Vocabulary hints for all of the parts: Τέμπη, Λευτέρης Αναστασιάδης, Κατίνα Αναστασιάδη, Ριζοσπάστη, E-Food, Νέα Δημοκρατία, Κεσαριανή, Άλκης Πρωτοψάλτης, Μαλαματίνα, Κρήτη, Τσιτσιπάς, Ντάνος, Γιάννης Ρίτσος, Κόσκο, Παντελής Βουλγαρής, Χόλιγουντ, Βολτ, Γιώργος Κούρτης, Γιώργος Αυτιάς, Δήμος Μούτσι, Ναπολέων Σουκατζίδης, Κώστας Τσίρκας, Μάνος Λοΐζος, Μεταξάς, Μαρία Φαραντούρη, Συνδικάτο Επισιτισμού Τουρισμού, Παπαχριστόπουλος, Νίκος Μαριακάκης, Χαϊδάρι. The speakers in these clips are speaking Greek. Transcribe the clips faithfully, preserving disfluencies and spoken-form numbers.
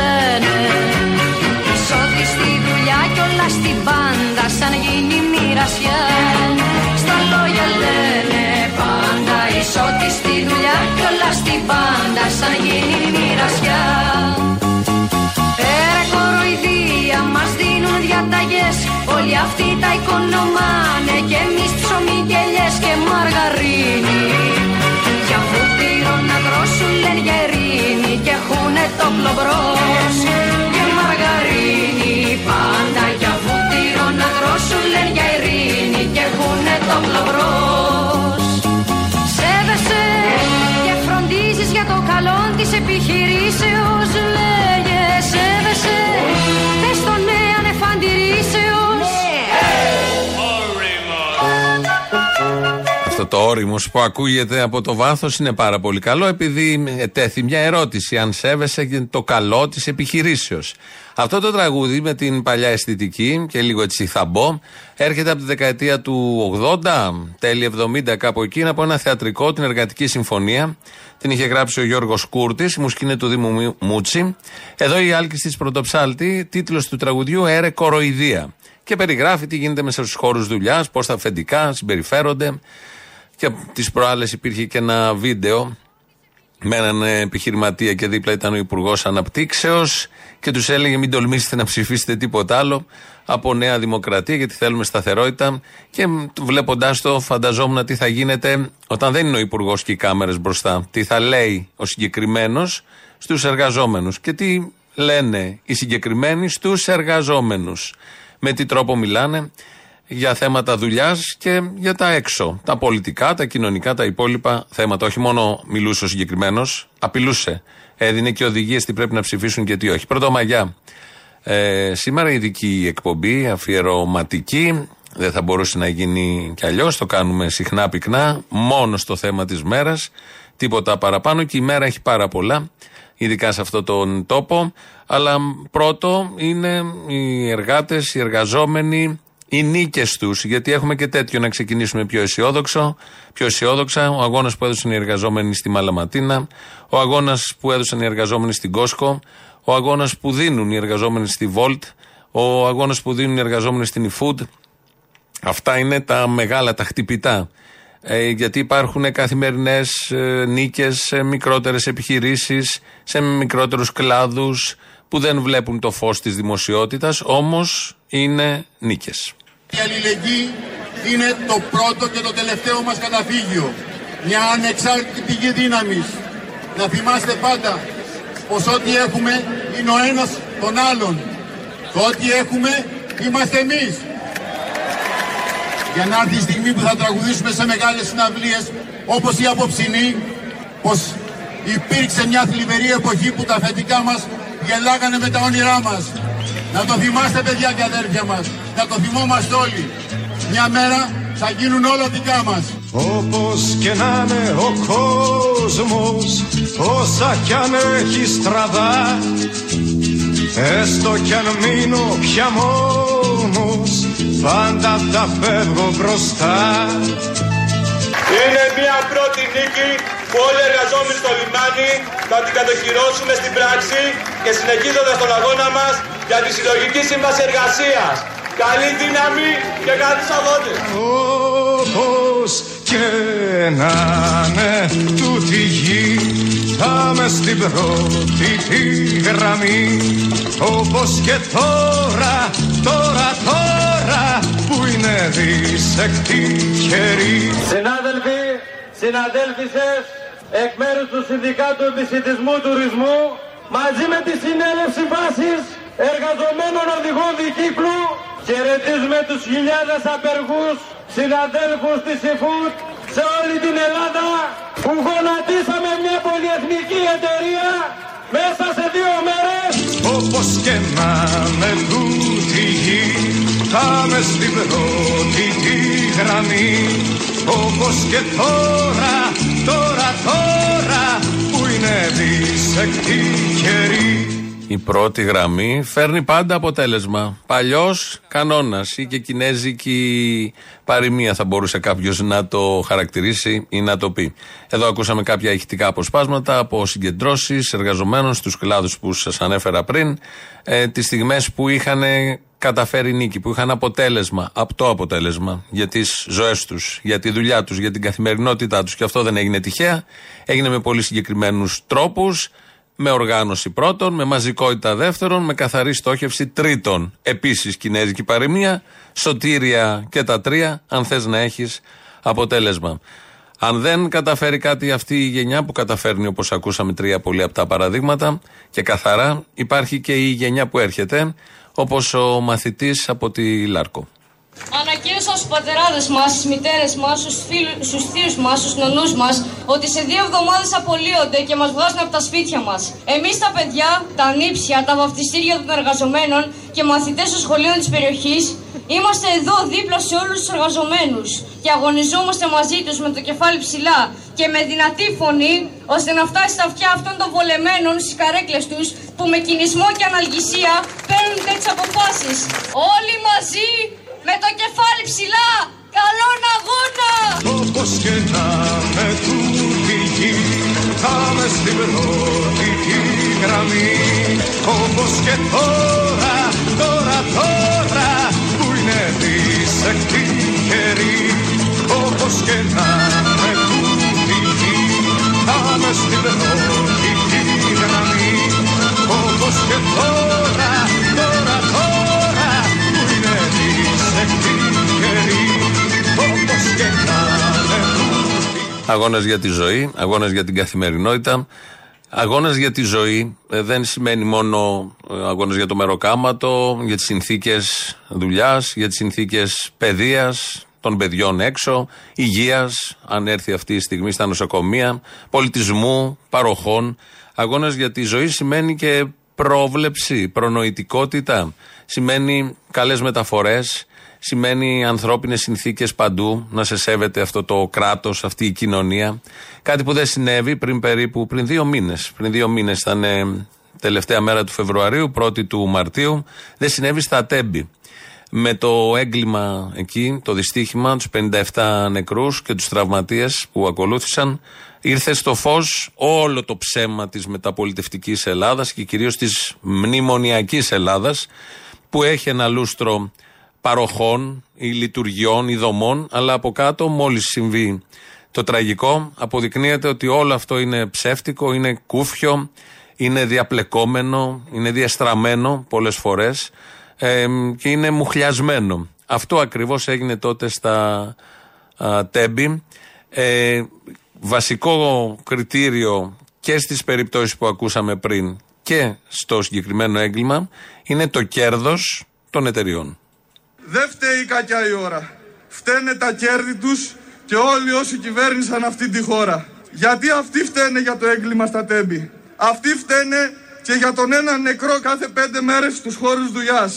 λένε. Σ' ό,τι στη δουλειά κι όλα στην πάντα, σαν γίνει μοιρασιά. Στα λόγια λένε πάντα. Σ' ό,τι στη δουλειά κι όλα στην πάντα, σαν γίνει μοιρασιά. Πέρα κοροϊδία μας δίνουν διαταγές. Όλοι αυτοί τα οικονομάνε κι εμείς ψωμί και λιές και μαργαρίνι. Για βούτυρο να δρόσουν λένε για ειρήνη και έχουνε το πλομπρός και μαργαρίνι πάντα. Για βούτυρο να δρόσουν λένε για ειρήνη και έχουνε το πλομπρός. Σέβεσαι και φροντίζεις για το καλό της επιχειρήσεως λέγε. Σέβεσαι θες τον νέαν εφαντηρήσεως. Αυτό το όριμος που ακούγεται από το βάθος είναι πάρα πολύ καλό, επειδή τέθη μια ερώτηση αν σέβεσαι το καλό της επιχειρήσεως. Αυτό το τραγούδι με την παλιά αισθητική και λίγο έτσι θαμπό έρχεται από τη δεκαετία του ογδόντα, τέλη εβδομήντα κάπου εκεί, από ένα θεατρικό, την Εργατική Συμφωνία. Την είχε γράψει ο Γιώργος Κούρτης, μουσική είναι του Δήμου Μούτσι. Εδώ η Άλκης της Πρωτοψάλτη, τίτλος του τραγουδιού «Έρε κοροϊδία». Και περιγράφει τι γίνεται μέσα στους χώρους δουλειάς, πώς τα αφεντικά συμπεριφέρονται. Και τις προάλλες υπήρχε και ένα βίντεο με έναν επιχειρηματία και δίπλα ήταν ο Υπουργός Αναπτύξεως και τους έλεγε μην τολμήσετε να ψηφίσετε τίποτα άλλο από Νέα Δημοκρατία γιατί θέλουμε σταθερότητα, και βλέποντάς το φανταζόμουν τι θα γίνεται όταν δεν είναι ο Υπουργός και οι κάμερες μπροστά, τι θα λέει ο συγκεκριμένος στους εργαζόμενους και τι λένε οι συγκεκριμένοι στους εργαζόμενους, με τι τρόπο μιλάνε για θέματα δουλειάς και για τα έξω, τα πολιτικά, τα κοινωνικά, τα υπόλοιπα θέματα. Όχι μόνο μιλούσε ο συγκεκριμένος, απειλούσε. Έδινε και οδηγίες τι πρέπει να ψηφίσουν και τι όχι. Πρωτομαγιά. Ε, σήμερα ειδική εκπομπή, αφιερωματική. Δεν θα μπορούσε να γίνει κι αλλιώς. Το κάνουμε συχνά πυκνά, μόνο στο θέμα της μέρας. Τίποτα παραπάνω και η μέρα έχει πάρα πολλά, ειδικά σε αυτόν τον τόπο. Αλλά πρώτο είναι οι εργάτες, οι εργαζόμενοι, οι νίκες τους, γιατί έχουμε και τέτοιο να ξεκινήσουμε πιο αισιόδοξο, πιο αισιόδοξα. Ο αγώνας που έδωσαν οι εργαζόμενοι στη Μαλαματίνα, ο αγώνας που έδωσαν οι εργαζόμενοι στην Κόσκο, ο αγώνας που δίνουν οι εργαζόμενοι στη Βολτ, ο αγώνας που δίνουν οι εργαζόμενοι στην E-Food. Αυτά είναι τα μεγάλα, τα χτυπητά. Ε, γιατί υπάρχουν καθημερινές ε, νίκες σε μικρότερες επιχειρήσεις, σε μικρότερους κλάδους που δεν βλέπουν το φως της δημοσιότητας, όμως είναι νίκες. Η αλληλεγγύη είναι το πρώτο και το τελευταίο μας καταφύγιο. Μια ανεξάρτητη πηγή δύναμης. Να θυμάστε πάντα πως ό,τι έχουμε είναι ο ένας τον άλλον. Το ό,τι έχουμε είμαστε εμείς. Για να έρθει η στιγμή που θα τραγουδήσουμε σε μεγάλες συναυλίες όπως η απόψινή, πως υπήρξε μια θλιβερή εποχή που τα αφεντικά μας γελάγανε με τα όνειρά μας. Να το θυμάστε παιδιά και αδέρφια μας, να το θυμόμαστε όλοι. Μια μέρα θα γίνουν όλα δικά μας. Όπως και να είναι ο κόσμος, όσα κι αν έχει στραβά, έστω κι αν μείνω πια μόνος, πάντα τα φεύγω μπροστά. Είναι μια πρώτη νίκη που όλοι οι εργαζόμενοι στο λιμάνι θα την κατοχυρώσουμε στην πράξη και συνεχίζοντας τον αγώνα μας για τη συλλογική σύμβαση εργασίας. Καλή δύναμη και καλούς αγώνες. Όπως και να είναι τούτη γη, θα είμαι στην πρώτη τη γραμμή. Όπως και τώρα, τώρα, τώρα που είναι δυσεκτή χερή. Συνάδελφοι, συναδέλφισες, εκ μέρους του Συνδικάτου Επισιτισμού Τουρισμού, μαζί με τη συνέλευση βάσης εργαζομένων οδηγών δικύκλου, χαιρετίζουμε τους χιλιάδες απεργούς συναδέλφους της E-Food σε όλη την Ελλάδα που γονατίσαμε μια πολυεθνική εταιρεία μέσα σε δύο μέρες. Όπως και να με τούτη γη, θα με στην πρώτη τη γραμμή. Όπως και τώρα, τώρα, τώρα που είναι δυσεκτή χερή. η πρώτη γραμμή φέρνει πάντα αποτέλεσμα. Παλιός κανόνας ή και κινέζικη παροιμία θα μπορούσε κάποιος να το χαρακτηρίσει ή να το πει. Εδώ ακούσαμε κάποια ηχητικά αποσπάσματα από συγκεντρώσεις εργαζομένων στους κλάδους που σας ανέφερα πριν, ε, τις στιγμές που είχαν καταφέρει νίκη, που είχαν αποτέλεσμα, απτό αποτέλεσμα για τις ζωές τους, για τη δουλειά τους, για την καθημερινότητά τους. Και αυτό δεν έγινε τυχαία, έγινε με πολύ συγκεκριμένους τρόπους. Με οργάνωση πρώτον, με μαζικότητα δεύτερον, με καθαρή στόχευση τρίτον. Επίσης κινέζικη παροιμία, σωτήρια και τα τρία, αν θες να έχεις αποτέλεσμα. Αν δεν καταφέρει κάτι αυτή η γενιά που καταφέρνει, όπως ακούσαμε τρία πολύ απτά παραδείγματα και καθαρά, υπάρχει και η γενιά που έρχεται, όπως ο μαθητής από τη Λάρκο. Ανακοίνωσα στους πατεράδες μας, στις μητέρες μας, στους, φίλους, στους θείους μας, στους νονούς μας ότι σε δύο εβδομάδες απολύονται και μας βγάζουν από τα σπίτια μας. Εμείς τα παιδιά, τα νύψια, τα βαφτιστήρια των εργαζομένων και μαθητές των σχολείων της περιοχής είμαστε εδώ δίπλα σε όλους τους εργαζομένους και αγωνιζόμαστε μαζί τους με το κεφάλι ψηλά και με δυνατή φωνή ώστε να φτάσει στα αυτιά αυτών των βολεμένων στις καρέκλες τους που με κινησμό και αναλγησία παίρνουν τέτοιες αποφάσεις. Όλοι μαζί! Με το κεφάλι ψηλά, καλόν αγώνα! Όπως και να με τούτη γη, θα με στην πρώτη τη γραμμή. Όπως και τώρα, τώρα, τώρα, που είναι δυσεκτή καιρή. Όπως και να με τούτη γη, θα με στην πρώτη τη γραμμή. Όπως και τώρα, τώρα, τώρα, αγώνας για τη ζωή, αγώνας για την καθημερινότητα. Αγώνας για τη ζωή δεν σημαίνει μόνο αγώνας για το μεροκάματο, για τις συνθήκες δουλειάς, για τις συνθήκες παιδείας των παιδιών έξω, υγείας, αν έρθει αυτή η στιγμή στα νοσοκομεία, πολιτισμού, παροχών. Αγώνας για τη ζωή σημαίνει και πρόβλεψη, προνοητικότητα, σημαίνει καλές μεταφορές, σημαίνει ανθρώπινες συνθήκες παντού, να σε σέβεται αυτό το κράτος, αυτή η κοινωνία. Κάτι που δεν συνέβη πριν περίπου, πριν δύο μήνες. Πριν δύο μήνες ήταν ε, τελευταία μέρα του Φεβρουαρίου, πρώτη του Μαρτίου, δεν συνέβη στα Τέμπη. Με το έγκλημα εκεί, το δυστύχημα, τους πενήντα επτά νεκρούς και τους τραυματίες που ακολούθησαν, ήρθε στο φως όλο το ψέμα της μεταπολιτευτικής Ελλάδας και κυρίως της μνημονιακής Ελλάδας, που έχει ένα λούστρο παροχών ή λειτουργιών ή δομών, αλλά από κάτω μόλις συμβεί το τραγικό αποδεικνύεται ότι όλο αυτό είναι ψεύτικο, είναι κούφιο, είναι διαπλεκόμενο, είναι διαστραμμένο πολλές φορές ε, και είναι μουχλιασμένο. Αυτό ακριβώς έγινε τότε στα α, Τέμπη. Ε, βασικό κριτήριο και στις περιπτώσεις που ακούσαμε πριν και στο συγκεκριμένο έγκλημα είναι το κέρδος των εταιριών. Δεν φταίει κακιά η ώρα. Φταίνε τα κέρδη τους και όλοι όσοι κυβέρνησαν αυτή τη χώρα. Γιατί αυτοί φταίνε για το έγκλημα στα Τέμπη. Αυτοί φταίνε και για τον έναν νεκρό κάθε πέντε μέρες στους χώρους δουλειάς.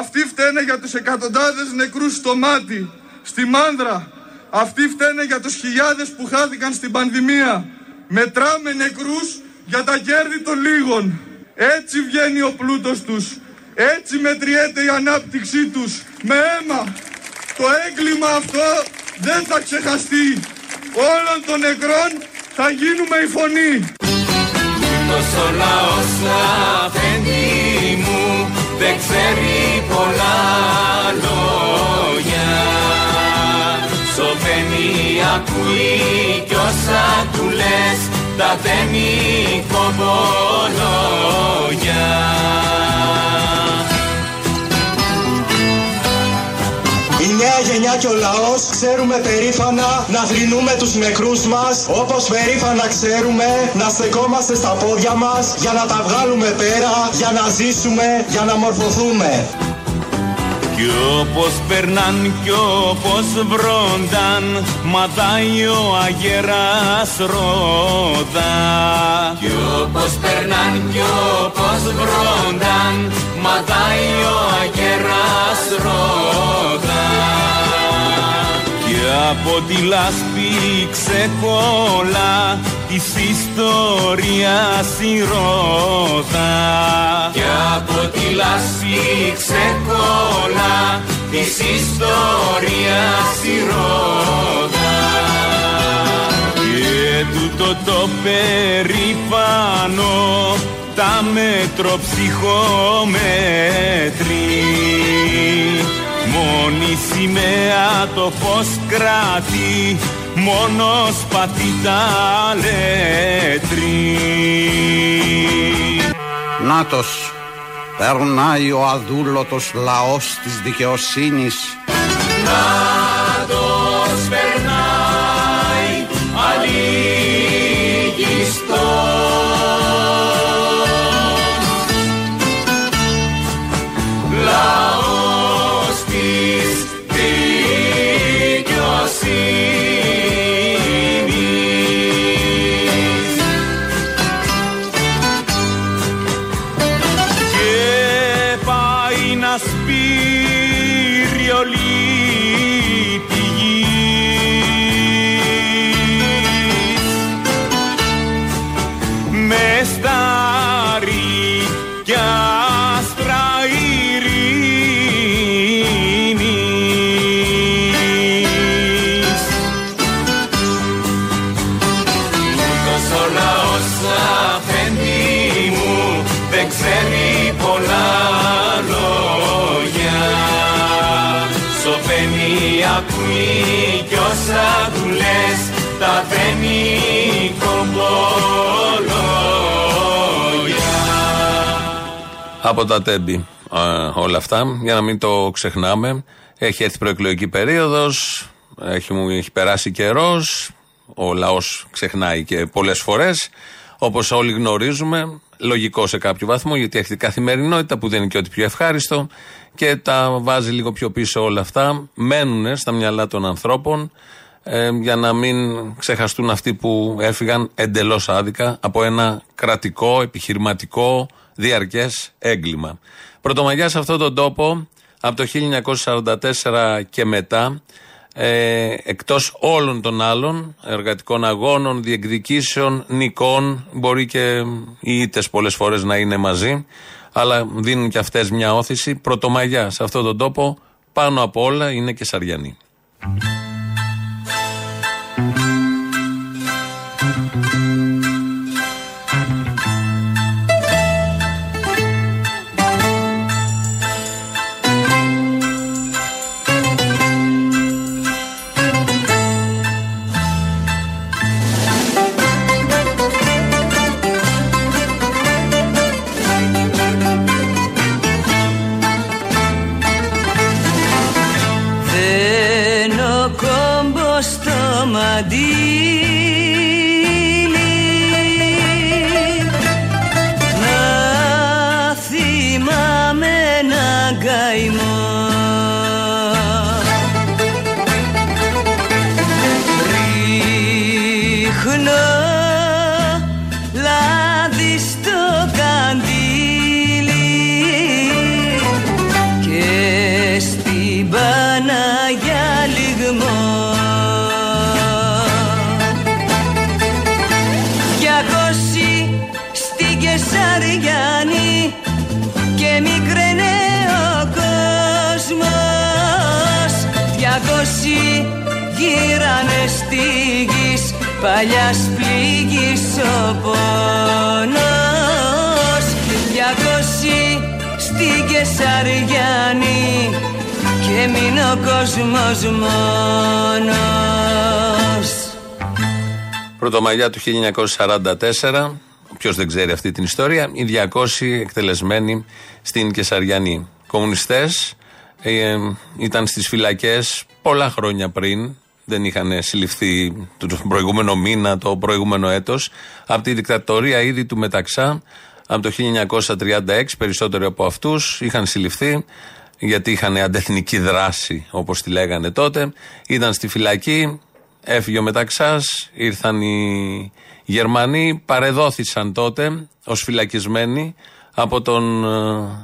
Αυτοί φταίνε για τους εκατοντάδες νεκρούς στο Μάτι, στη Μάνδρα. Αυτοί φταίνε για τους χιλιάδες που χάθηκαν στην πανδημία. Μετράμε νεκρούς για τα κέρδη των λίγων. Έτσι βγαίνει ο πλούτος τους. Έτσι μετριέται η ανάπτυξή τους με αίμα. Το έγκλημα αυτό δεν θα ξεχαστεί. Όλων των νεκρών θα γίνουμε η φωνή. Τόσο λαός αφέντη μου δεν ξέρει πολλά λόγια. Σοφαίνει, ακούει κι όσα του λες τα δένει κομπολόγια. Η νέα γενιά και ο λαός ξέρουμε περήφανα να θρηνούμε τους νεκρούς μας, όπως περήφανα ξέρουμε να στεκόμαστε στα πόδια μας για να τα βγάλουμε πέρα, για να ζήσουμε, για να μορφωθούμε. Κι όπως περνάν κι όπως βρόνταν ματάει ο αγέρας ρόδα. Κι όπως περνάν κι όπως βρόνταν ματάει ο αγέρας ρόδα. Κι από τη λάσπη ξεκολλά της ιστορίας η ρόδα. Και από τη λάσπη ξεκολλά της ιστορίας η ρόδα. Και τούτο το περήφανο τα μετροψυχόμετρη μόνη σημαία το φως κρατεί, μόνο σπατεί τα λέτρη. Νάτος, περνάει ο αδούλωτος λαός της δικαιοσύνης. Νάτος, περνάει αλίκιστος. Από τα Τέμπη όλα αυτά, για να μην το ξεχνάμε. Έχει έρθει προεκλογική περίοδος, έχει, έχει περάσει καιρός, ο λαός ξεχνάει και πολλές φορές, όπως όλοι γνωρίζουμε, λογικό σε κάποιο βαθμό, γιατί έχει την καθημερινότητα που δεν είναι και ό,τι πιο ευχάριστο και τα βάζει λίγο πιο πίσω όλα αυτά, μένουν στα μυαλά των ανθρώπων, ε, για να μην ξεχαστούν αυτοί που έφυγαν εντελώς άδικα από ένα κρατικό, επιχειρηματικό, διαρκές έγκλημα. Πρωτομαγιά σε αυτόν τον τόπο από το χίλια εννιακόσια σαράντα τέσσερα και μετά, ε, εκτός όλων των άλλων εργατικών αγώνων, διεκδικήσεων, νικών, μπορεί και οι ήττες πολλές φορές να είναι μαζί, αλλά δίνουν και αυτές μια όθηση. Πρωτομαγιά σε αυτόν τον τόπο πάνω απ' όλα είναι Κεσαριανή. Παλιάς πληγής ο πόνος, διακόσι στην Κεσαριανή και μείνει ο κόσμος μόνος. Πρωτομαγιά του χίλια εννιακόσια σαράντα τέσσερα, ποιος δεν ξέρει αυτή την ιστορία, οι διακόσιοι εκτελεσμένοι στην Κεσαριανή. Κομμουνιστές, ε, ήταν στις φυλακές πολλά χρόνια πριν. Δεν είχαν συλληφθεί τον προηγούμενο μήνα, το προηγούμενο έτος, από τη δικτατορία ήδη του Μεταξά, από το χίλια εννιακόσια τριάντα έξι, περισσότεροι από αυτούς είχαν συλληφθεί, γιατί είχαν αντεθνική δράση, όπως τη λέγανε τότε. Ήταν στη φυλακή, έφυγε ο Μεταξάς, ήρθαν οι Γερμανοί, παρεδόθησαν τότε ως φυλακισμένοι από τον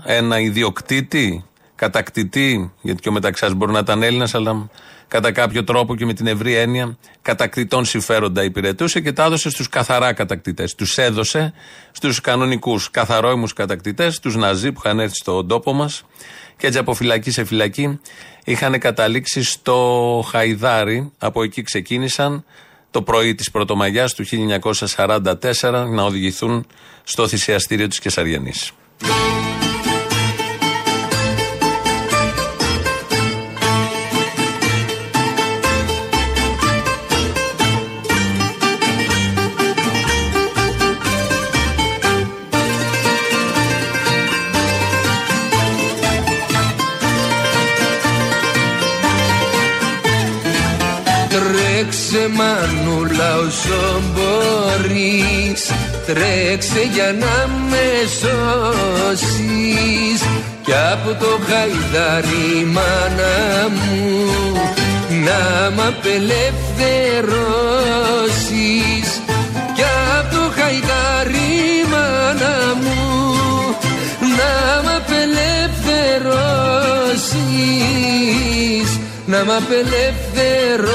ένα ιδιοκτήτη κατακτητή, γιατί και ο Μεταξάς μπορεί να ήταν Έλληνας, αλλά κατά κάποιο τρόπο και με την ευρή έννοια κατακτητών συμφέροντα υπηρετούσε και τα έδωσε στους καθαρά κατακτητές. Τους έδωσε στους κανονικούς καθαρόιμους κατακτητές, τους Ναζί που είχαν έρθει στον τόπο μας και έτσι από φυλακή σε φυλακή είχαν καταλήξει στο Χαϊδάρι. Από εκεί ξεκίνησαν το πρωί της Πρωτομαγιάς του χίλια εννιακόσια σαράντα τέσσερα να οδηγηθούν στο θυσιαστήριο της Κεσαριανής. Τρέξε μανούλα όσο μπορείς, τρέξε για να με σώσεις, κι από το Χαϊδάρι μάνα μου να μ' απελευθερώσεις, κι από το Χαϊδάρι μάνα μου να μ' απελευθερώσεις, να μ' απελευθερώσεις.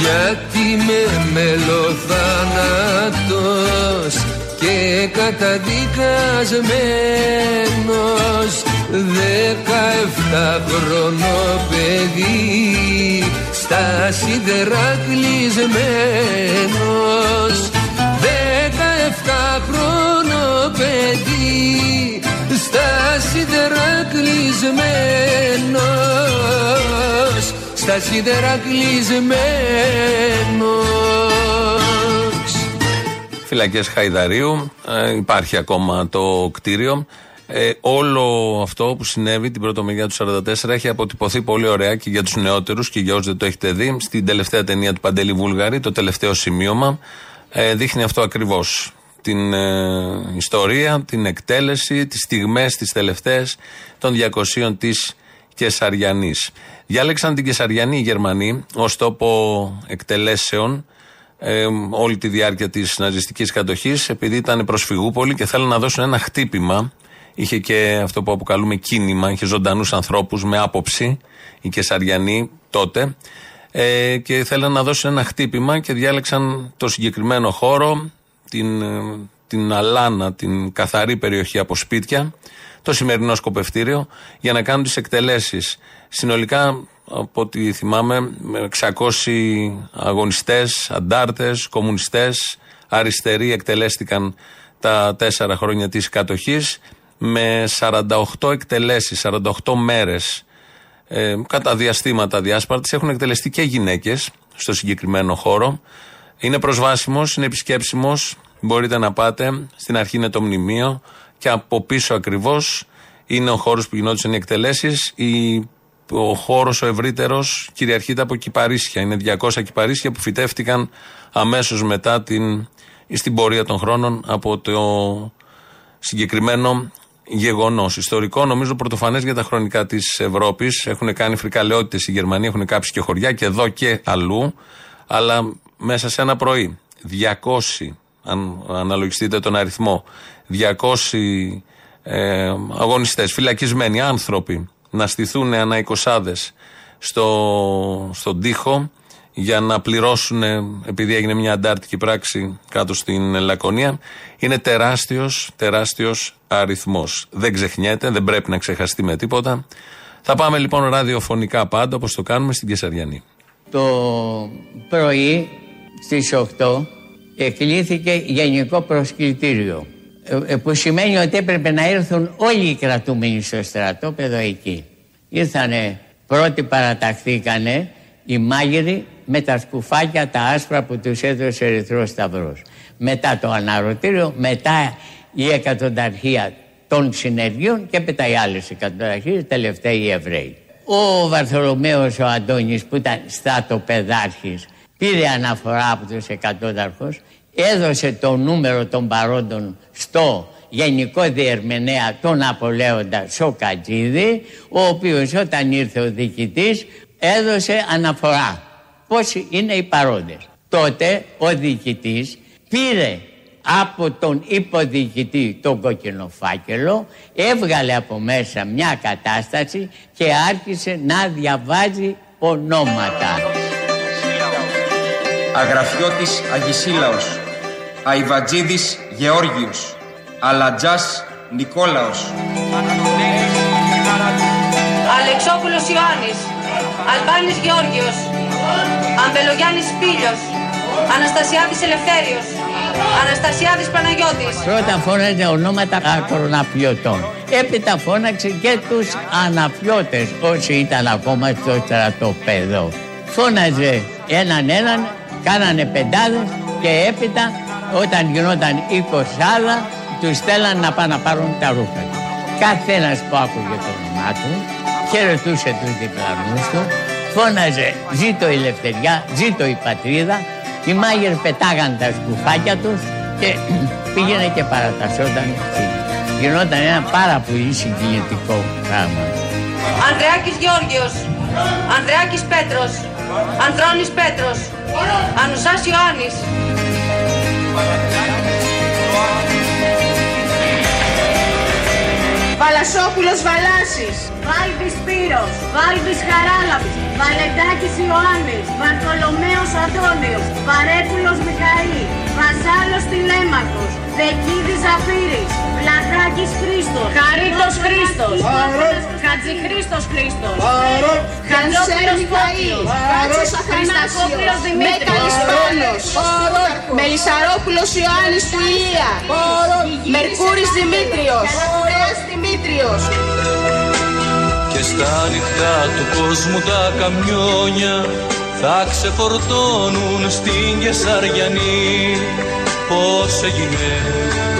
Γιατί με μελοθάνατος και καταδικασμένος, δεκαεφτά χρονό παιδί στα σίδερα κλεισμένος, δεκαεφτά χρονό παιδί στα σίδερα κλεισμένος, στα σίδερα κλεισμένος. Φυλακές Χαϊδαρίου, ε, υπάρχει ακόμα το κτίριο. Ε, όλο αυτό που συνέβη την Πρωτομαγιά του σαράντα τέσσερα έχει αποτυπωθεί πολύ ωραία και για τους νεότερους και για όσους δεν το έχετε δει. Στην τελευταία ταινία του Παντελή Βουλγαρή, το τελευταίο σημείωμα, ε, δείχνει αυτό ακριβώς. Την ε, ιστορία, την εκτέλεση, τις στιγμές τις τελευταίες των διακοσίων της Κεσαριανής. Διάλεξαν την Κεσαριανή οι Γερμανοί ως τόπο εκτελέσεων ε, όλη τη διάρκεια της ναζιστικής κατοχής, επειδή ήταν προσφυγούπολη και θέλουν να δώσουν ένα χτύπημα. Είχε και αυτό που αποκαλούμε κίνημα, είχε ζωντανούς ανθρώπους με άποψη οι Κεσαριανοί τότε ε, και θέλουν να δώσουν ένα χτύπημα και διάλεξαν το συγκεκριμένο χώρο, την, την Αλάνα, την καθαρή περιοχή από σπίτια, το σημερινό σκοπευτήριο, για να κάνουν τις εκτελέσεις. Συνολικά, από ό,τι θυμάμαι, εξακόσιοι αγωνιστές, αντάρτες, κομμουνιστές, αριστεροί εκτελέστηκαν τα τέσσερα χρόνια της κατοχής με σαράντα οκτώ εκτελέσεις, σαράντα οκτώ μέρες. Ε, κατά διαστήματα διάσπαρτης έχουν εκτελεστεί και γυναίκες στο συγκεκριμένο χώρο. Είναι προσβάσιμος, είναι επισκέψιμος, μπορείτε να πάτε, στην αρχή είναι το μνημείο και από πίσω ακριβώς είναι ο χώρος που γινόντουσαν οι εκτελέσεις. Ο χώρος ο ευρύτερος κυριαρχείται από κυπαρίσια, είναι διακόσια κυπαρίσια που φυτεύτηκαν αμέσως μετά την, στην πορεία των χρόνων από το συγκεκριμένο γεγονός. Ιστορικό, νομίζω πρωτοφανές για τα χρονικά της Ευρώπης. Έχουν κάνει φρικαλαιότητες οι Γερμανοί, έχουν κάψει και χωριά και εδώ και αλλού, αλλά μέσα σε ένα πρωί, διακόσιοι, αν αναλογιστείτε τον αριθμό, διακόσιοι ε, αγωνιστές, φυλακισμένοι άνθρωποι, να στηθούν ανά εικοσάδες στο, στον τοίχο για να πληρώσουν, επειδή έγινε μια αντάρτικη πράξη κάτω στην Λακωνία, είναι τεράστιος, τεράστιος αριθμός. Δεν ξεχνιέται, δεν πρέπει να ξεχαστεί με τίποτα. Θα πάμε λοιπόν ραδιοφωνικά πάντα, όπως το κάνουμε στην Κεσαριανή. Το πρωί στις οκτώ εκλήθηκε γενικό προσκλητήριο, που σημαίνει ότι έπρεπε να έρθουν όλοι οι κρατούμενοι στο στρατόπεδο εκεί. Ήρθανε, πρώτοι παραταχθήκανε οι μάγειροι με τα σκουφάκια τα άσπρα που τους έδωσε ο Ερυθρός Σταυρός. Μετά το αναρωτήριο, μετά η εκατονταρχία των συνεργείων και μετά οι άλλες εκατονταρχίες, τελευταίοι οι Εβραίοι. Ο Βαρθολομαίος ο Αντώνης, που ήταν στρατοπεδάρχης, πήρε αναφορά από τους εκατόδαρχους, έδωσε το νούμερο των παρόντων στο γενικό διερμηνέα τον Απολέοντα Σουκατζίδη, ο οποίος όταν ήρθε ο διοικητής έδωσε αναφορά πόσοι είναι οι παρόντες. Τότε ο διοικητής πήρε από τον υποδιοικητή τον κόκκινο φάκελο, έβγαλε από μέσα μια κατάσταση και άρχισε να διαβάζει ονόματα. Αγραφιώτης Αγισίλαος, Αϊβατζίδης Γεώργιος, Αλατζάς Νικόλαος, Αλεξόπουλος Ιωάννης, Αλβάνης Γεώργιος, Αμπελογιάννης Πήλιος, Αναστασιάδης Ελευθέριος, Αναστασιάδης Παναγιώτης. Πρώτα φώναζε ονόματα ακροναπιωτών. Έπειτα φώναξε και τους αναπιώτες όσοι ήταν ακόμα στο στρατόπεδο. Φώναζε έναν έναν, κάνανε πεντάδες και έπειτα όταν γινόταν η κοσάδα τους στέλναν να πάνε να πάρουν τα ρούχα του. Κάθε ένας που άκουγε το όνομά του χαιρετούσε τους διπλανούς του, φώναζε «Ζήτω η ελευθεριά, ζήτω η πατρίδα». Οι μάγερ πετάγαν τα σκουφάκια τους και πήγαινε και παρατασσόταν. Γινόταν ένα πάρα πολύ συγκινητικό πράγμα. Ανδρεάκης Γεώργιος, Ανδρεάκης Πέτρος, Ανδρώνης Πέτρος, Ανουσάς Ιωάννης. Βαλασόπουλος Βαλάσης, Βάλτης Πύρος, Βάλτης Χαράλαμπης, Βαλεντάκης Ιωάννης, Βαρτολομέος Αντώνιος, Βαρέπουλος Μιχαήλ, Βαζάλος Τηλέμαχος, Δεκίδης Ζαφύρης, Βλαχάκης Χρήστος, Χαρίτος Χρήστος, Χατζηχρήστος Χρήστος, Χαλόπουλος Φαΐς, Χρυστακόπουλος Δημήτρης, Μελισσαρόπουλος Ιωάννης του Ηλία, Μερκούρης Δημήτριος, και στα νυχτά του κόσμου τα καμιόνια θα ξεφορτώνουν στην Κεσαριανή. Πώς έγινε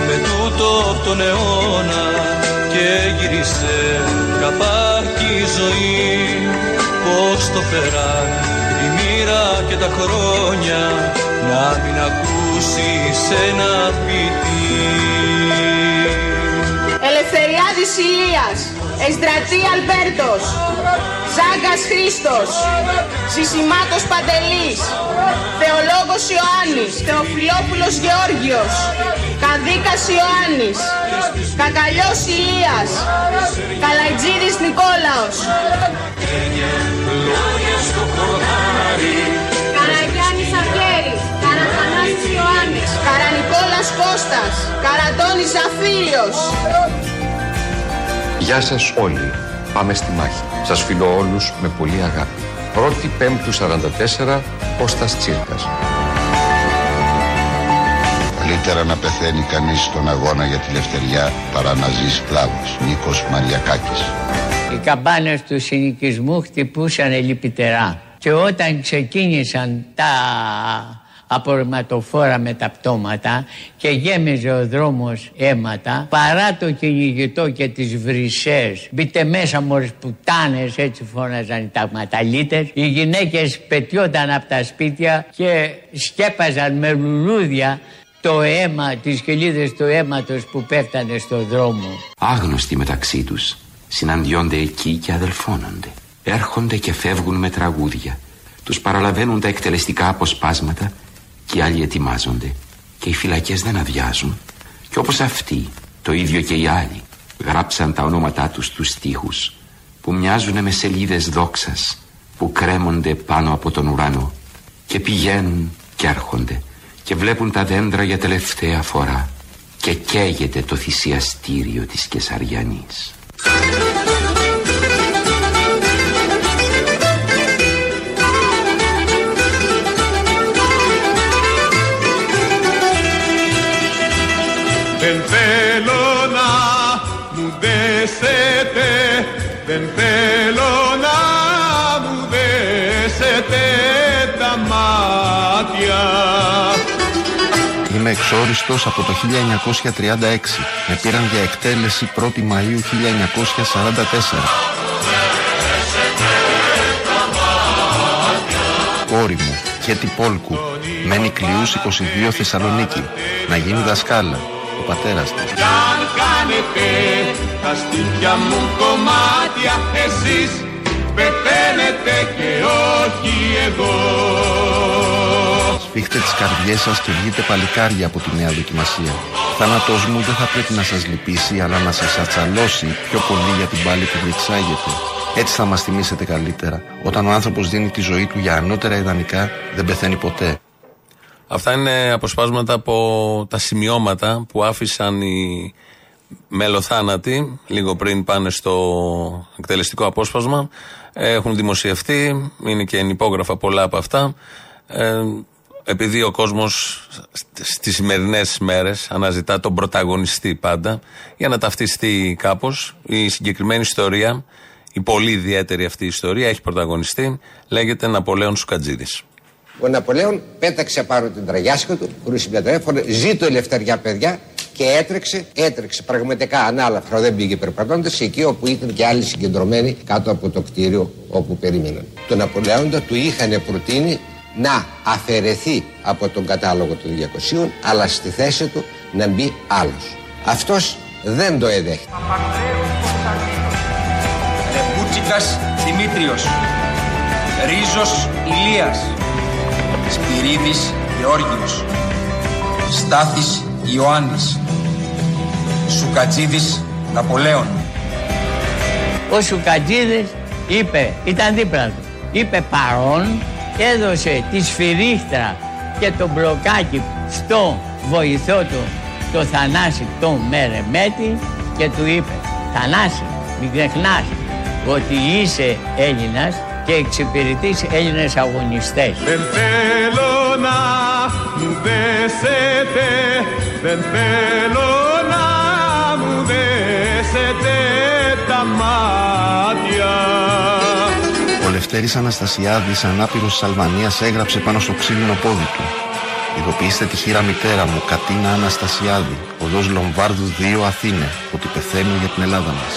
με τούτο τον αιώνα και γύρισε καπάκι η ζωή. Πώς το φέραν η μοίρα και τα χρόνια να μην ακούσεις ένα ποιητή. Ελευθεριάδης Ηλίας, Εσδρατή Αλμπέρτος, Ζάγκας Χρήστος, Σισιμάτος Παντελής, Θεολόγος Ιωάννης, Θεοφιλόπουλος Γεώργιος, Καδίκας Ιωάννης, Κακαλιός Ηλίας, Καλαϊτζίδης Νικόλαος, Καραγιάννης Αυγέρης, Καραθανάσης Ιωάννης, Καρανικόλας Κώστας, Καρατώνης Ζαφύριος. Γεια σας όλοι. Πάμε στη μάχη. Σας φιλώ όλους με πολύ αγάπη. Πρώτη Πέμπτου σαράντα τέσσερα, Κώστας Τσίρκας. Καλύτερα να πεθαίνει κανείς στον αγώνα για τη ελευθεριά παρά να ζει σκλάβος. Νίκος Μαριακάκης. Οι καμπάνες του συνοικισμού χτυπούσαν λυπητερά. Και όταν ξεκίνησαν τα απορριμματοφόρα με τα πτώματα και γέμιζε ο δρόμος αίματα, παρά το κυνηγητό και τις βρυσές, μπείτε μέσα μόλις πουτάνες, έτσι φώναζαν οι ταγματαλίτες, οι γυναίκες πετιόταν από τα σπίτια και σκέπαζαν με λουλούδια το αίμα, τις χελίδες του αίματος που πέφτανε στο δρόμο. Άγνωστοι μεταξύ τους συναντιόνται εκεί και αδελφώνονται. Έρχονται και φεύγουν με τραγούδια. Τους παραλαβαίνουν τα εκτελεστικά αποσπάσματα και οι άλλοι ετοιμάζονται. Και οι φυλακές δεν αδειάζουν. Και όπως αυτοί, το ίδιο και οι άλλοι, γράψαν τα ονόματά τους στους στίχους που μοιάζουν με σελίδες δόξας που κρέμονται πάνω από τον ουρανό. Και πηγαίνουν και έρχονται και βλέπουν τα δέντρα για τελευταία φορά. Και καίγεται το θυσιαστήριο της Κεσαριανής. Δεν θέλω να μου δέσετε, δεν θέλω να μου δέσετε τα μάτια. Είμαι εξόριστος από το χίλια εννιακόσια τριάντα έξι. Με πήραν για εκτέλεση πρώτη Μαΐου χίλια εννιακόσια σαράντα τέσσερα. Κόρη μου. Χέτη Πόλκου, μένει Κλειούς είκοσι δύο Θεσσαλονίκη, να γίνει δασκάλα, ο πατέρας της. Αν κάνετε τα στήθια μου κομμάτια, εσείς πεθαίνετε και όχι εγώ. Σφίχτε τις καρδιές σας και βγείτε παλικάρια από τη νέα δοκιμασία. Ο θάνατός μου δεν θα πρέπει να σας λυπήσει, αλλά να σας ατσαλώσει πιο πολύ για την πάλη που διεξάγεται. Έτσι θα μας θυμίσετε καλύτερα. Όταν ο άνθρωπος δίνει τη ζωή του για ανώτερα ιδανικά, δεν πεθαίνει ποτέ. Αυτά είναι αποσπάσματα από τα σημειώματα που άφησαν οι μελοθάνατοι λίγο πριν πάνε στο εκτελεστικό απόσπασμα. Έχουν δημοσιευτεί, είναι και ενυπόγραφα πολλά από αυτά. Ε, επειδή ο κόσμος στις σημερινές μέρες αναζητά τον πρωταγωνιστή πάντα για να ταυτιστεί κάπως, η συγκεκριμένη ιστορία, η πολύ ιδιαίτερη αυτή η ιστορία, έχει πρωταγωνιστή, λέγεται Ναπολέων Σουκατζίδης. Ο Ναπολέων πέταξε πάνω την τραγιάσκα του, χωρίς μια τηλέφωνο, ζήτω ελευθεριά παιδιά, και έτρεξε, έτρεξε πραγματικά ανάλαφρα, δεν πήγε περπατώντας, εκεί όπου ήταν και άλλοι συγκεντρωμένοι κάτω από το κτίριο όπου περίμεναν. Τον Ναπολέοντα του είχαν προτείνει να αφαιρεθεί από τον κατάλογο των διακοσίων, αλλά στη θέση του να μπει άλλος. Αυτός δεν το εδέχεται. Ρεπούτσικας Δημήτριος, Ρίζος Ηλίας, Σπυρίδης Γεώργιος, Στάθης Ιωάννης, Σουκατζίδης Ναπολέων. Ο Σουκατζίδης είπε, ήταν δίπλα του, είπε παρόν, έδωσε τη σφυρίχτρα και το μπλοκάκι στο βοηθό του, το Θανάση, τον Μερεμέτη, και του είπε, Θανάση, μην ξεχνάς ότι είσαι Έλληνας και εξυπηρετείς Έλληνες αγωνιστές. Δεν θέλω να μου δέσετε, δεν θέλω να μου δέσετε τα μάτια. Ο Λευτέρης Αναστασιάδης, ανάπηρος της Αλβανίας, έγραψε πάνω στο ξύλινο πόδι του. Ειδοποιήστε τη χείρα μητέρα μου, Κατίνα Αναστασιάδη, οδός Λομβάρδου δύο Αθήνε, ότι πεθαίνω για την Ελλάδα μας.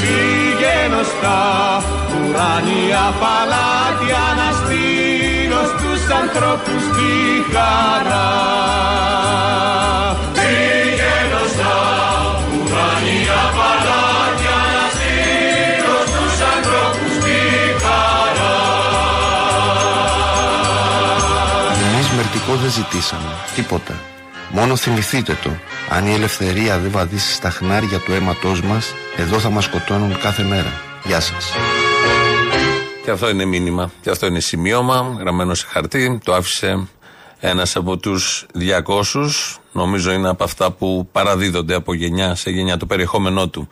Πηγαίνω στα ουράνια παλάτια να στείλω στους ανθρώπους τη χαρά. Πηγαίνω στα ουράνια παλάτια να στείλω στους ανθρώπους. Μερτικό δεν ζητήσαμε, τίποτα. Μόνο θυμηθείτε το. Αν η ελευθερία δεν βαδίσει στα χνάρια του αίματός μας, εδώ θα μας σκοτώνουν κάθε μέρα. Γεια σας. Και αυτό είναι μήνυμα. Και αυτό είναι σημείωμα, γραμμένο σε χαρτί. Το άφησε ένας από τους διακόσιους. Νομίζω είναι από αυτά που παραδίδονται από γενιά σε γενιά, το περιεχόμενό του.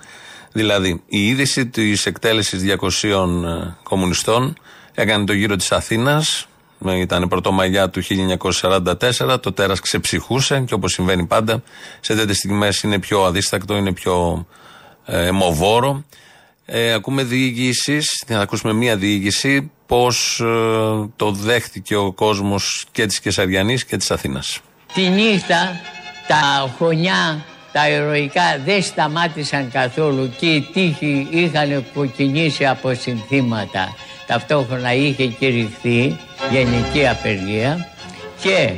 Δηλαδή, η είδηση της εκτέλεσης διακοσίων κομμουνιστών έκανε το γύρο της Αθήνας. Ήταν πρωτομαγιά του χίλια εννιακόσια σαράντα τέσσερα, το τέρας ξεψυχούσε και όπως συμβαίνει πάντα σε τέτοιες στιγμές είναι πιο αδίστακτο, είναι πιο ε, αιμοβόρο. Ε, ακούμε διοίκησης, θα ακούσουμε μία διοίκηση πώς ε, το δέχτηκε ο κόσμος και της Κεσαριανής και της Αθήνας. Τη νύχτα τα χωνιά, τα ηρωικά δεν σταμάτησαν καθόλου και οι τείχοι είχαν κοκκινήσει από συνθήματα. Ταυτόχρονα είχε κηρυχθεί γενική απεργία και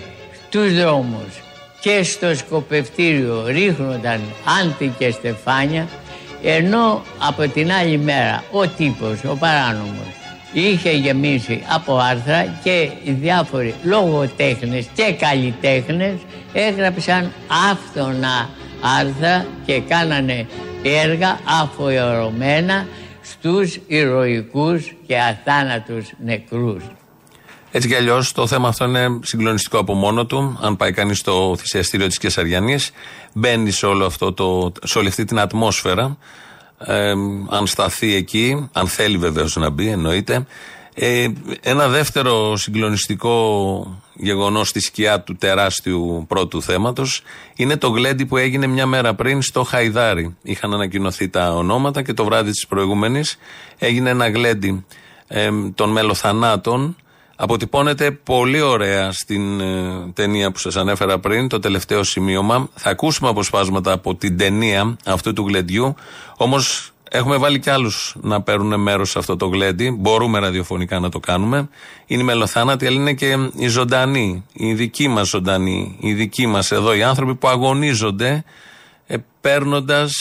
στους δρόμους και στο σκοπευτήριο ρίχνονταν άντι και στεφάνια, ενώ από την άλλη μέρα ο τύπος, ο παράνομος, είχε γεμίσει από άρθρα και διάφοροι λογοτέχνες και καλλιτέχνες έγραψαν άφθονα άρθρα και κάνανε έργα αφιερωμένα στους ηρωικούς και αθάνατους νεκρούς. Έτσι κι αλλιώς το θέμα αυτό είναι συγκλονιστικό από μόνο του. Αν πάει κανείς στο θυσιαστήριο της Κεσαριανής, μπαίνει σε, όλο αυτό το, σε όλη αυτή την ατμόσφαιρα. Ε, αν σταθεί εκεί, αν θέλει βεβαίως να μπει, εννοείται. Ε, ένα δεύτερο συγκλονιστικό γεγονός στη σκιά του τεράστιου πρώτου θέματος είναι το γλέντι που έγινε μια μέρα πριν στο Χαϊδάρι. Είχαν ανακοινωθεί τα ονόματα και το βράδυ της προηγούμενης έγινε ένα γλέντι ε, των μελοθανάτων. Αποτυπώνεται πολύ ωραία στην ε, ταινία που σας ανέφερα πριν, το τελευταίο σημείωμα. Θα ακούσουμε αποσπάσματα από την ταινία αυτού του γλεντιού, όμως Έχουμε βάλει κι άλλους να παίρνουν μέρος σε αυτό το γλέντι. Μπορούμε ραδιοφωνικά να το κάνουμε. Είναι οι μελοθάνατοι, αλλά είναι και οι ζωντανοί, οι δικοί μας ζωντανοί, οι δικοί μας εδώ, οι άνθρωποι που αγωνίζονται παίρνοντας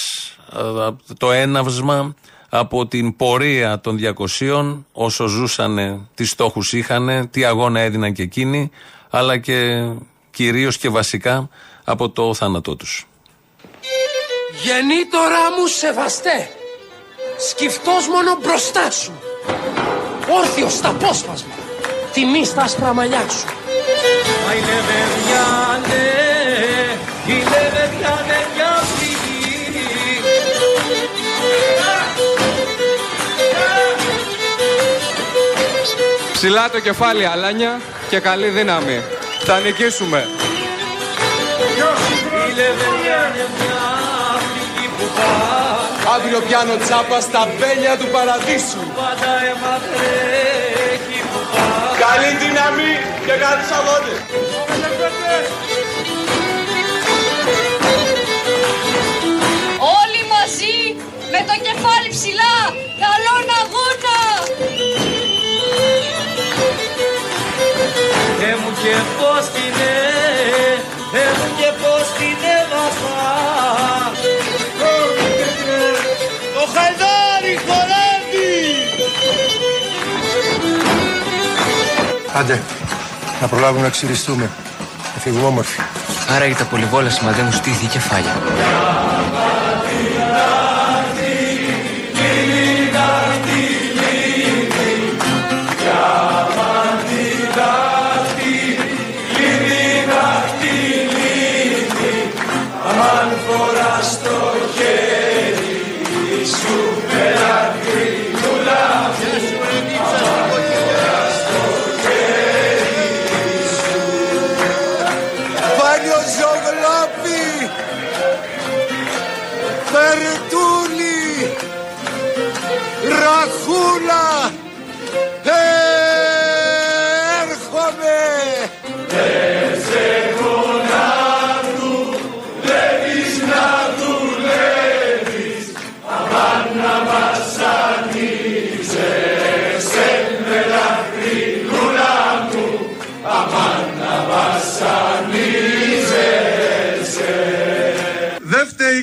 το έναυσμα από την πορεία των διακοσίων, όσο ζούσανε, τι στόχους είχανε, τι αγώνα έδιναν και εκείνοι, αλλά και κυρίως και βασικά από το θάνατό τους. Γεννήτωρά μου σεβαστέ, σκυφτός μόνο μπροστά σου, όρθιος στα απόσπασμα, τιμή στα άσπρα μαλλιά σου. Ψηλά το κεφάλι, αλάνια, και καλή δύναμη. Θα νικήσουμε. Αύριο πιάνω τσάπα στα μπέλια του παραδείσου. Καλή δύναμη και καλούς αγώνες. Όλοι μαζί με το κεφάλι ψηλά, καλόν αγώνα. Δε μου και πώς την είναι, δε μου και πώς την έβαθα. Ο Χαϊδάρι χορεύει. Άντε, να προλάβουμε να ξυριστούμε. Να φύγουμε όμορφοι. Άρα για τα πολυβόλα σημαδεύουν στήθη ή κεφάλια.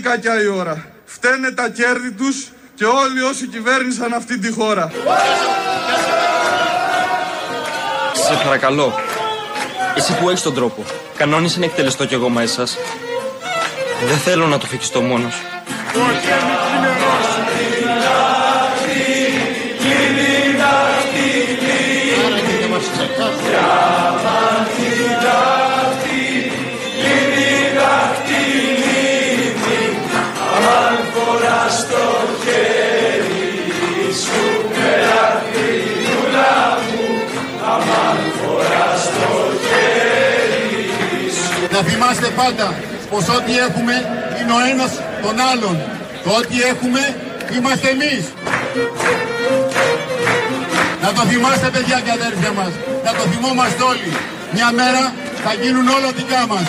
Κακιά η ώρα. Φταίνε τα κέρδη τους και όλοι όσοι κυβέρνησαν αυτή τη χώρα. Σε παρακαλώ, εσύ που έχεις τον τρόπο, κανόνισε να εκτελεστώ κι εγώ μαζί σας. Δεν θέλω να το φυκιστώ μόνος. Να θυμάστε πάντα πως ό,τι έχουμε είναι ο ένας τον άλλον. Το ό,τι έχουμε είμαστε εμείς. Να το θυμάστε, παιδιά και αδέρφια μας. Να το θυμόμαστε όλοι. Μια μέρα θα γίνουν όλα δικά μας.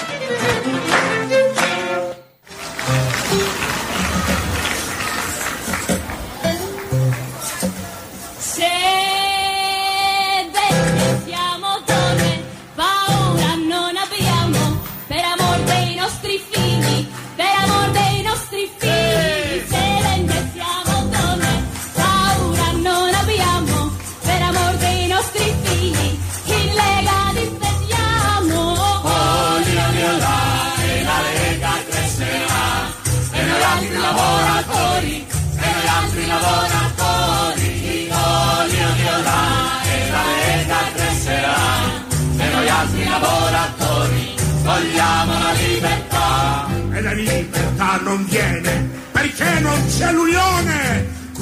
Non viene perché non c'è l'unione,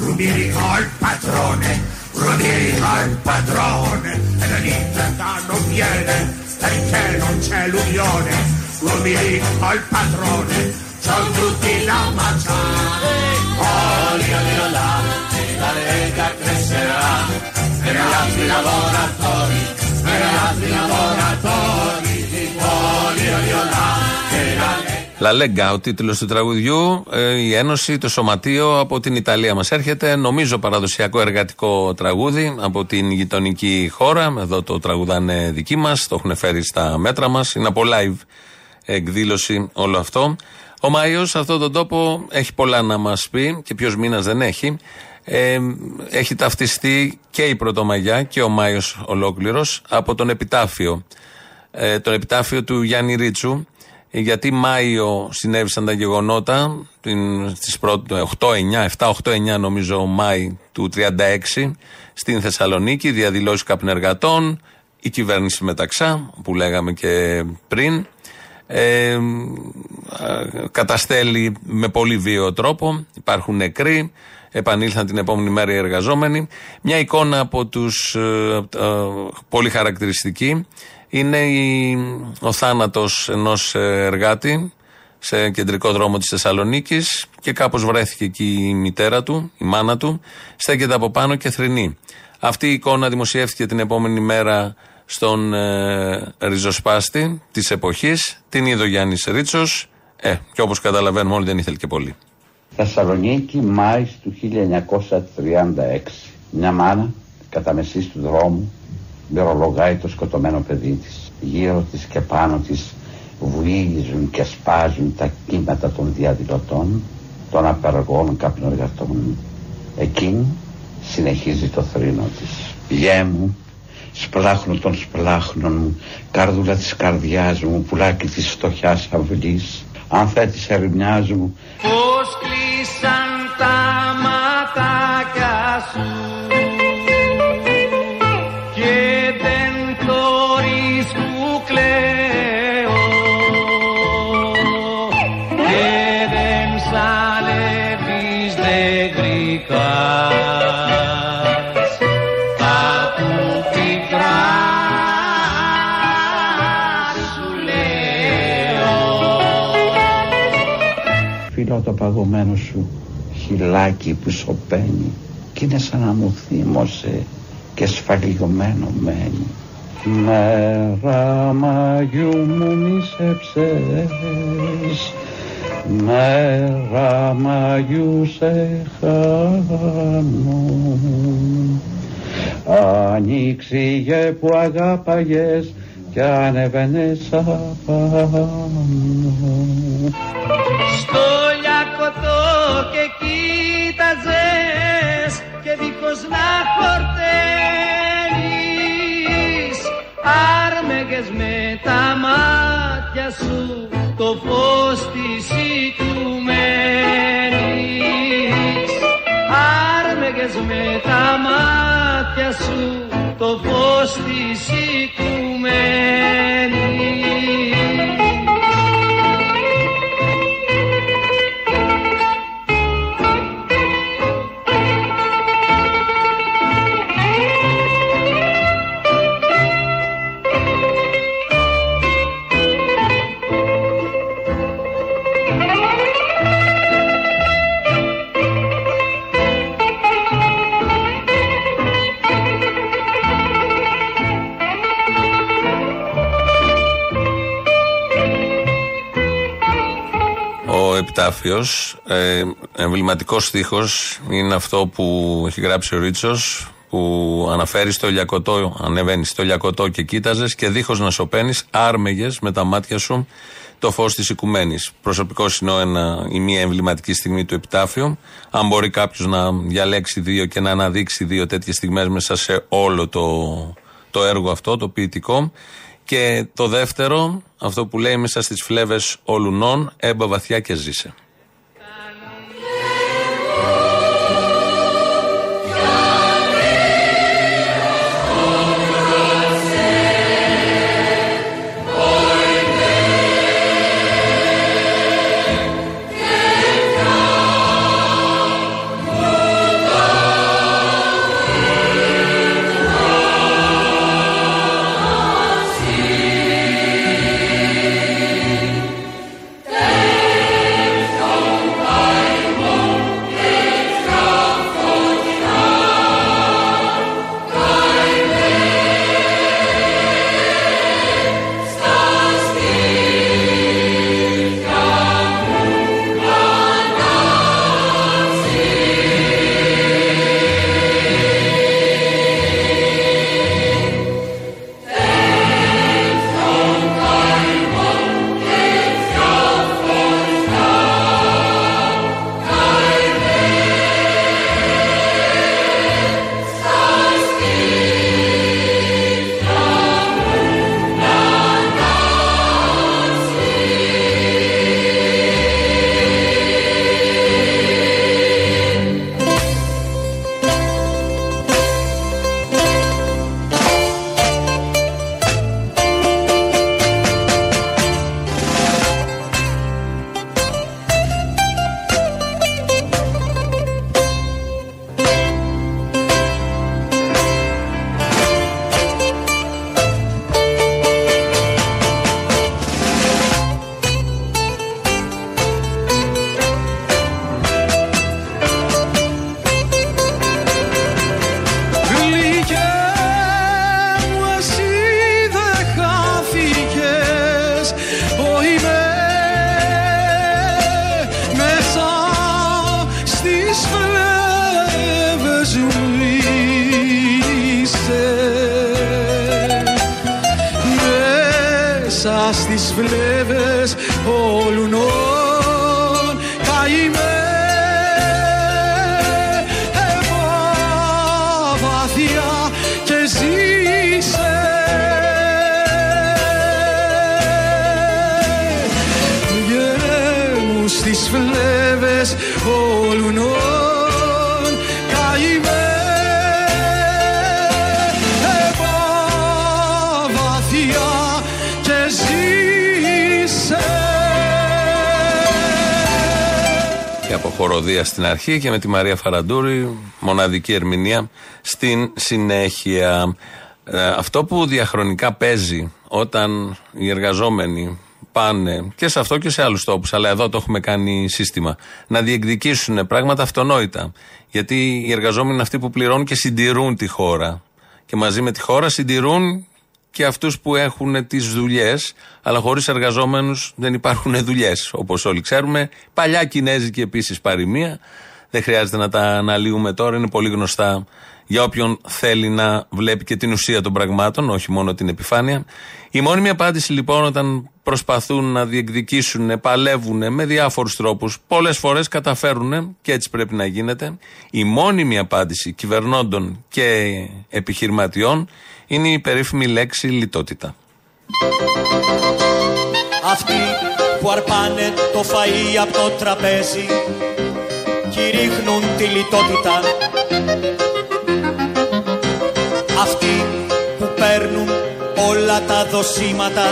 Rubieri col padrone, Rubieri col padrone, e la libertà non viene perché non c'è l'unione, Rubieri col padrone, c'ho tutti la mazzata, oh lì lì là, la Lega crescerà, per altri lavoratori, per altri lavoratori, oh lì lì là, e la Lega Λαλέγκα, ο τίτλος του τραγουδιού, ε, η Ένωση, το Σωματείο από την Ιταλία μας έρχεται. Νομίζω παραδοσιακό εργατικό τραγούδι από την γειτονική χώρα. Εδώ το τραγουδάνε δική μας, το έχουν φέρει στα μέτρα μας. Είναι από live εκδήλωση όλο αυτό. Ο Μάιος σε αυτόν τον τόπο έχει πολλά να μας πει και ποιος μήνας δεν έχει. Ε, έχει ταυτιστεί και η Πρωτομαγιά και ο Μάιος ολόκληρος από τον επιτάφιο. Ε, τον επιτάφιο του Γιάννη Ρίτσου. Γιατί Μάιο συνέβησαν τα γεγονότα, στις επτά οκτώ εννιά νομίζω Μάη του χίλια εννιακόσια τριάντα έξι, στην Θεσσαλονίκη, διαδηλώσεις καπνεργατών, η κυβέρνηση Μεταξά, που λέγαμε και πριν, ε, καταστέλει με πολύ βίαιο τρόπο, υπάρχουν νεκροί, επανήλθαν την επόμενη μέρα οι εργαζόμενοι. Μια εικόνα από τους ε, ε, πολύ χαρακτηριστική, είναι η, ο θάνατος ενός εργάτη σε κεντρικό δρόμο της Θεσσαλονίκης και κάπως βρέθηκε εκεί η μητέρα του, η μάνα του, στέκεται από πάνω και θρηνεί. Αυτή η εικόνα δημοσιεύτηκε την επόμενη μέρα στον ε, Ριζοσπάστη της εποχής, την είδε ο Γιάννης Ρίτσος ε, και όπως καταλαβαίνουμε όλοι δεν ήθελε και πολύ. Θεσσαλονίκη, Μάης του χίλια εννιακόσια τριάντα έξι. Μια μάνα κατά μεσής του δρόμου μυρολογάει το σκοτωμένο παιδί της. Γύρω της και πάνω της βουίζουν και σπάζουν τα κύματα των διαδηλωτών, των απεργών καπνοργατών. Εκείνη συνεχίζει το θρήνο της. Πιέ μου, σπλάχνο των σπλάχνων μου, καρδούλα της καρδιάς μου, πουλάκι της φτωχιάς αυλής, ανθέ της ερημιάς μου. Πώς κλείσαν τα ματάκια σου το παγωμένο σου χυλάκι που σωπαίνει κι είναι σαν να μου θύμωσε και σφαλιγωμένο μένει. Μέρα Μαγιού μου μη σε ψες, μέρα Μαγιού σε χάνω, άνοιξε γε που αγάπαγες κι ανεβαίνες απάνω. Και κοίταζες και δίχως να χορταίνεις άρμεγες με τα μάτια σου το φως της οικουμένης, άρμεγες με τα μάτια σου το φως της οικουμένης. Επιτάφιος, ε, εμβληματικός στίχος είναι αυτό που έχει γράψει ο Ρίτσος που αναφέρει στο λιακωτό, ανεβαίνεις στο λιακωτό και κοίταζες και δίχως να σωπαίνεις άρμεγες με τα μάτια σου το φως της οικουμένης. Προσωπικός είναι ένα, η μία εμβληματική στιγμή του επιτάφιου. Αν μπορεί κάποιος να διαλέξει δύο και να αναδείξει δύο τέτοιες στιγμές μέσα σε όλο το, το έργο αυτό, το ποιητικό. Και το δεύτερο, αυτό που λέει μέσα στις φλέβες ολουνών, έμπα βαθιά και ζήσε. μέσα στις βλέβες όλων ον καημέ βαθιά και ζήσε. Γερέμου στις βλέβες όλων ον καημέ. Από χοροδία στην αρχή και με τη Μαρία Φαραντούρη, μοναδική ερμηνεία στην συνέχεια. Ε, αυτό που διαχρονικά παίζει όταν οι εργαζόμενοι πάνε και σε αυτό και σε άλλους τόπους, αλλά εδώ το έχουμε κάνει σύστημα, να διεκδικήσουν πράγματα αυτονόητα. Γιατί οι εργαζόμενοι είναι αυτοί που πληρώνουν και συντηρούν τη χώρα. Και μαζί με τη χώρα συντηρούν και αυτούς που έχουν τις δουλειές, αλλά χωρίς εργαζόμενους δεν υπάρχουν δουλειές, όπως όλοι ξέρουμε. Παλιά κινέζικη επίσης παροιμία, δεν χρειάζεται να τα αναλύουμε τώρα, είναι πολύ γνωστά για όποιον θέλει να βλέπει και την ουσία των πραγμάτων, όχι μόνο την επιφάνεια. Η μόνιμη απάντηση λοιπόν όταν προσπαθούν να διεκδικήσουν, παλεύουν με διάφορους τρόπους, πολλές φορές καταφέρουν και έτσι πρέπει να γίνεται. Η μόνιμη απάντηση κυβερνώντων και επιχειρηματιών είναι η περίφημη λέξη λιτότητα. Αυτοί που αρπάνε το φαΐ από το τραπέζι κηρύχνουν τη λιτότητα. Αυτοί που παίρνουν όλα τα δοσήματα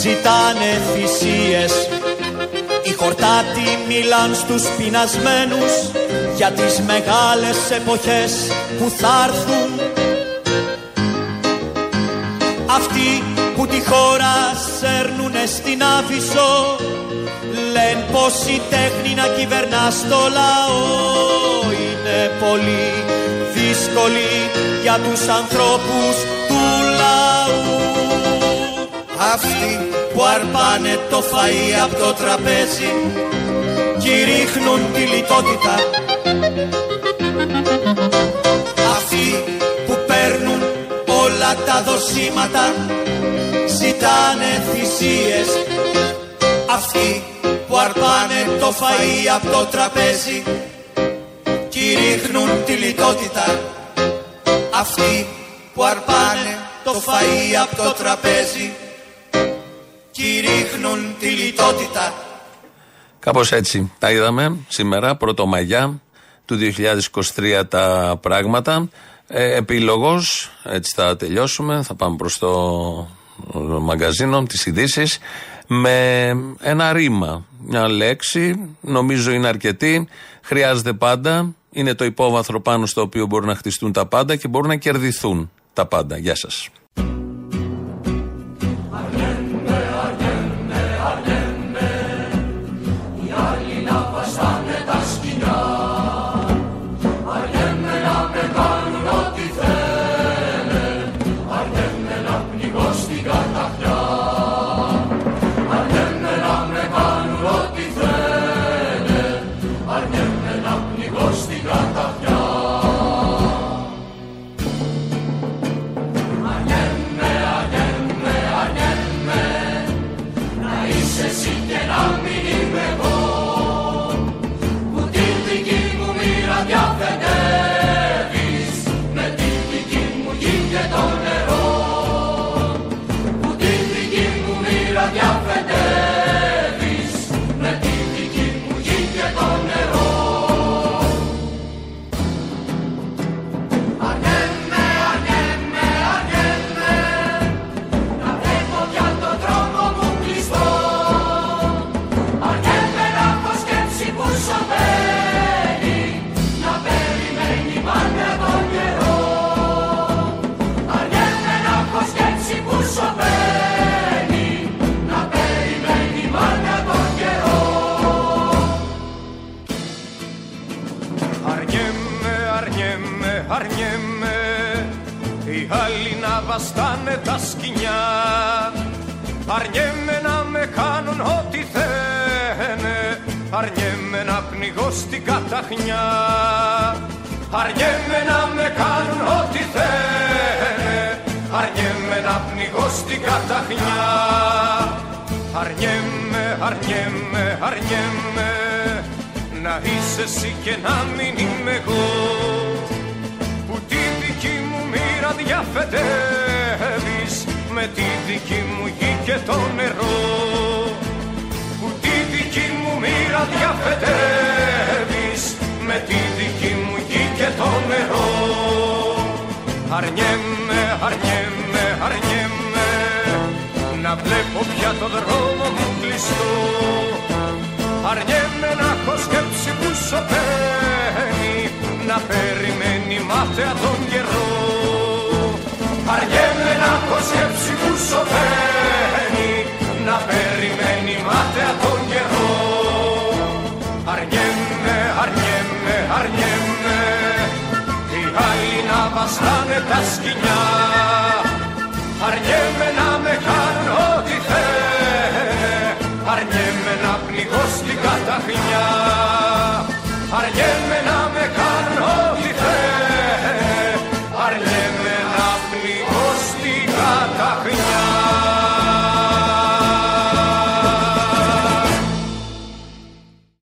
ζητάνε θυσίες. Οι χορτάτοι μιλάν στους πεινασμένους για τις μεγάλες εποχές που θα έρθουν. Αυτοί που τη χώρα σέρνουνε στην Άφησο λένε πως η τέχνη να κυβερνά στο λαό είναι πολύ δύσκολη για τους ανθρώπους του λαού. Αυτοί που αρπάνε το φαΐ από το τραπέζι κηρύχνουν τη λιτότητα. Αυτοί που παίρνουν όλα τα δοσήματα ζητάνε θυσίες. Αυτοί που αρπάνε το φαΐ από το τραπέζι κηρύχνουν τη λιτότητα. Αυτοί που αρπάνε το φαΐ από το τραπέζι κηρύχνουν τη λιτότητα. Κάπως έτσι τα είδαμε σήμερα, Πρωτομαγιά του δύο χιλιάδες είκοσι τρία τα πράγματα. Ε, επίλογος, έτσι θα τελειώσουμε, θα πάμε προς το μαγκαζίνο, τις ειδήσεις, με ένα ρήμα, μια λέξη, νομίζω είναι αρκετή, χρειάζεται πάντα, είναι το υπόβαθρο πάνω στο οποίο μπορούν να χτιστούν τα πάντα και μπορούν να κερδιθούν τα πάντα. Γεια σας. Αρνιέμαι, οι άλλοι να βαστάνε τα σκοινιά. Αρνιέμαι να με κάνουν ό,τι θένε. Αρνιέμαι να πνιγώ στην καταχνιά. Αρνιέμαι να με κάνουν ό,τι θένε. Αρνιέμαι να πνιγώ στην καταχνιά. Αρνιέμαι, αρνιέμαι, αρνιέμαι να είσαι εσύ και να μην είμαι εγώ, που τη δική μου μοίρα διαφετεύεις με τη δική μου γη και το νερό, που τη δική μου μοίρα διαφετεύεις με τη δική μου γη και το νερό. Αρνιέμαι, αρνιέμαι, αρνιέμαι να βλέπω πια το δρόμο μου κλειστό, αρνιέμαι να έχω σκέψη που σωπαίνει να περιμένει μάταια τον καιρό, αρνιέμαι να έχω σκέψη που σωπαίνει να περιμένει μάταια τον καιρό. Αρνιέμαι, αρνιέμαι, αρνιέμαι οι άλλοι να βαστάνε τα σκοινιά, αρνιέμαι να με κάνουν ό,τι θέλει, αρνιέμαι να πνιγώ στην καταχνιά, αρνιέμαι να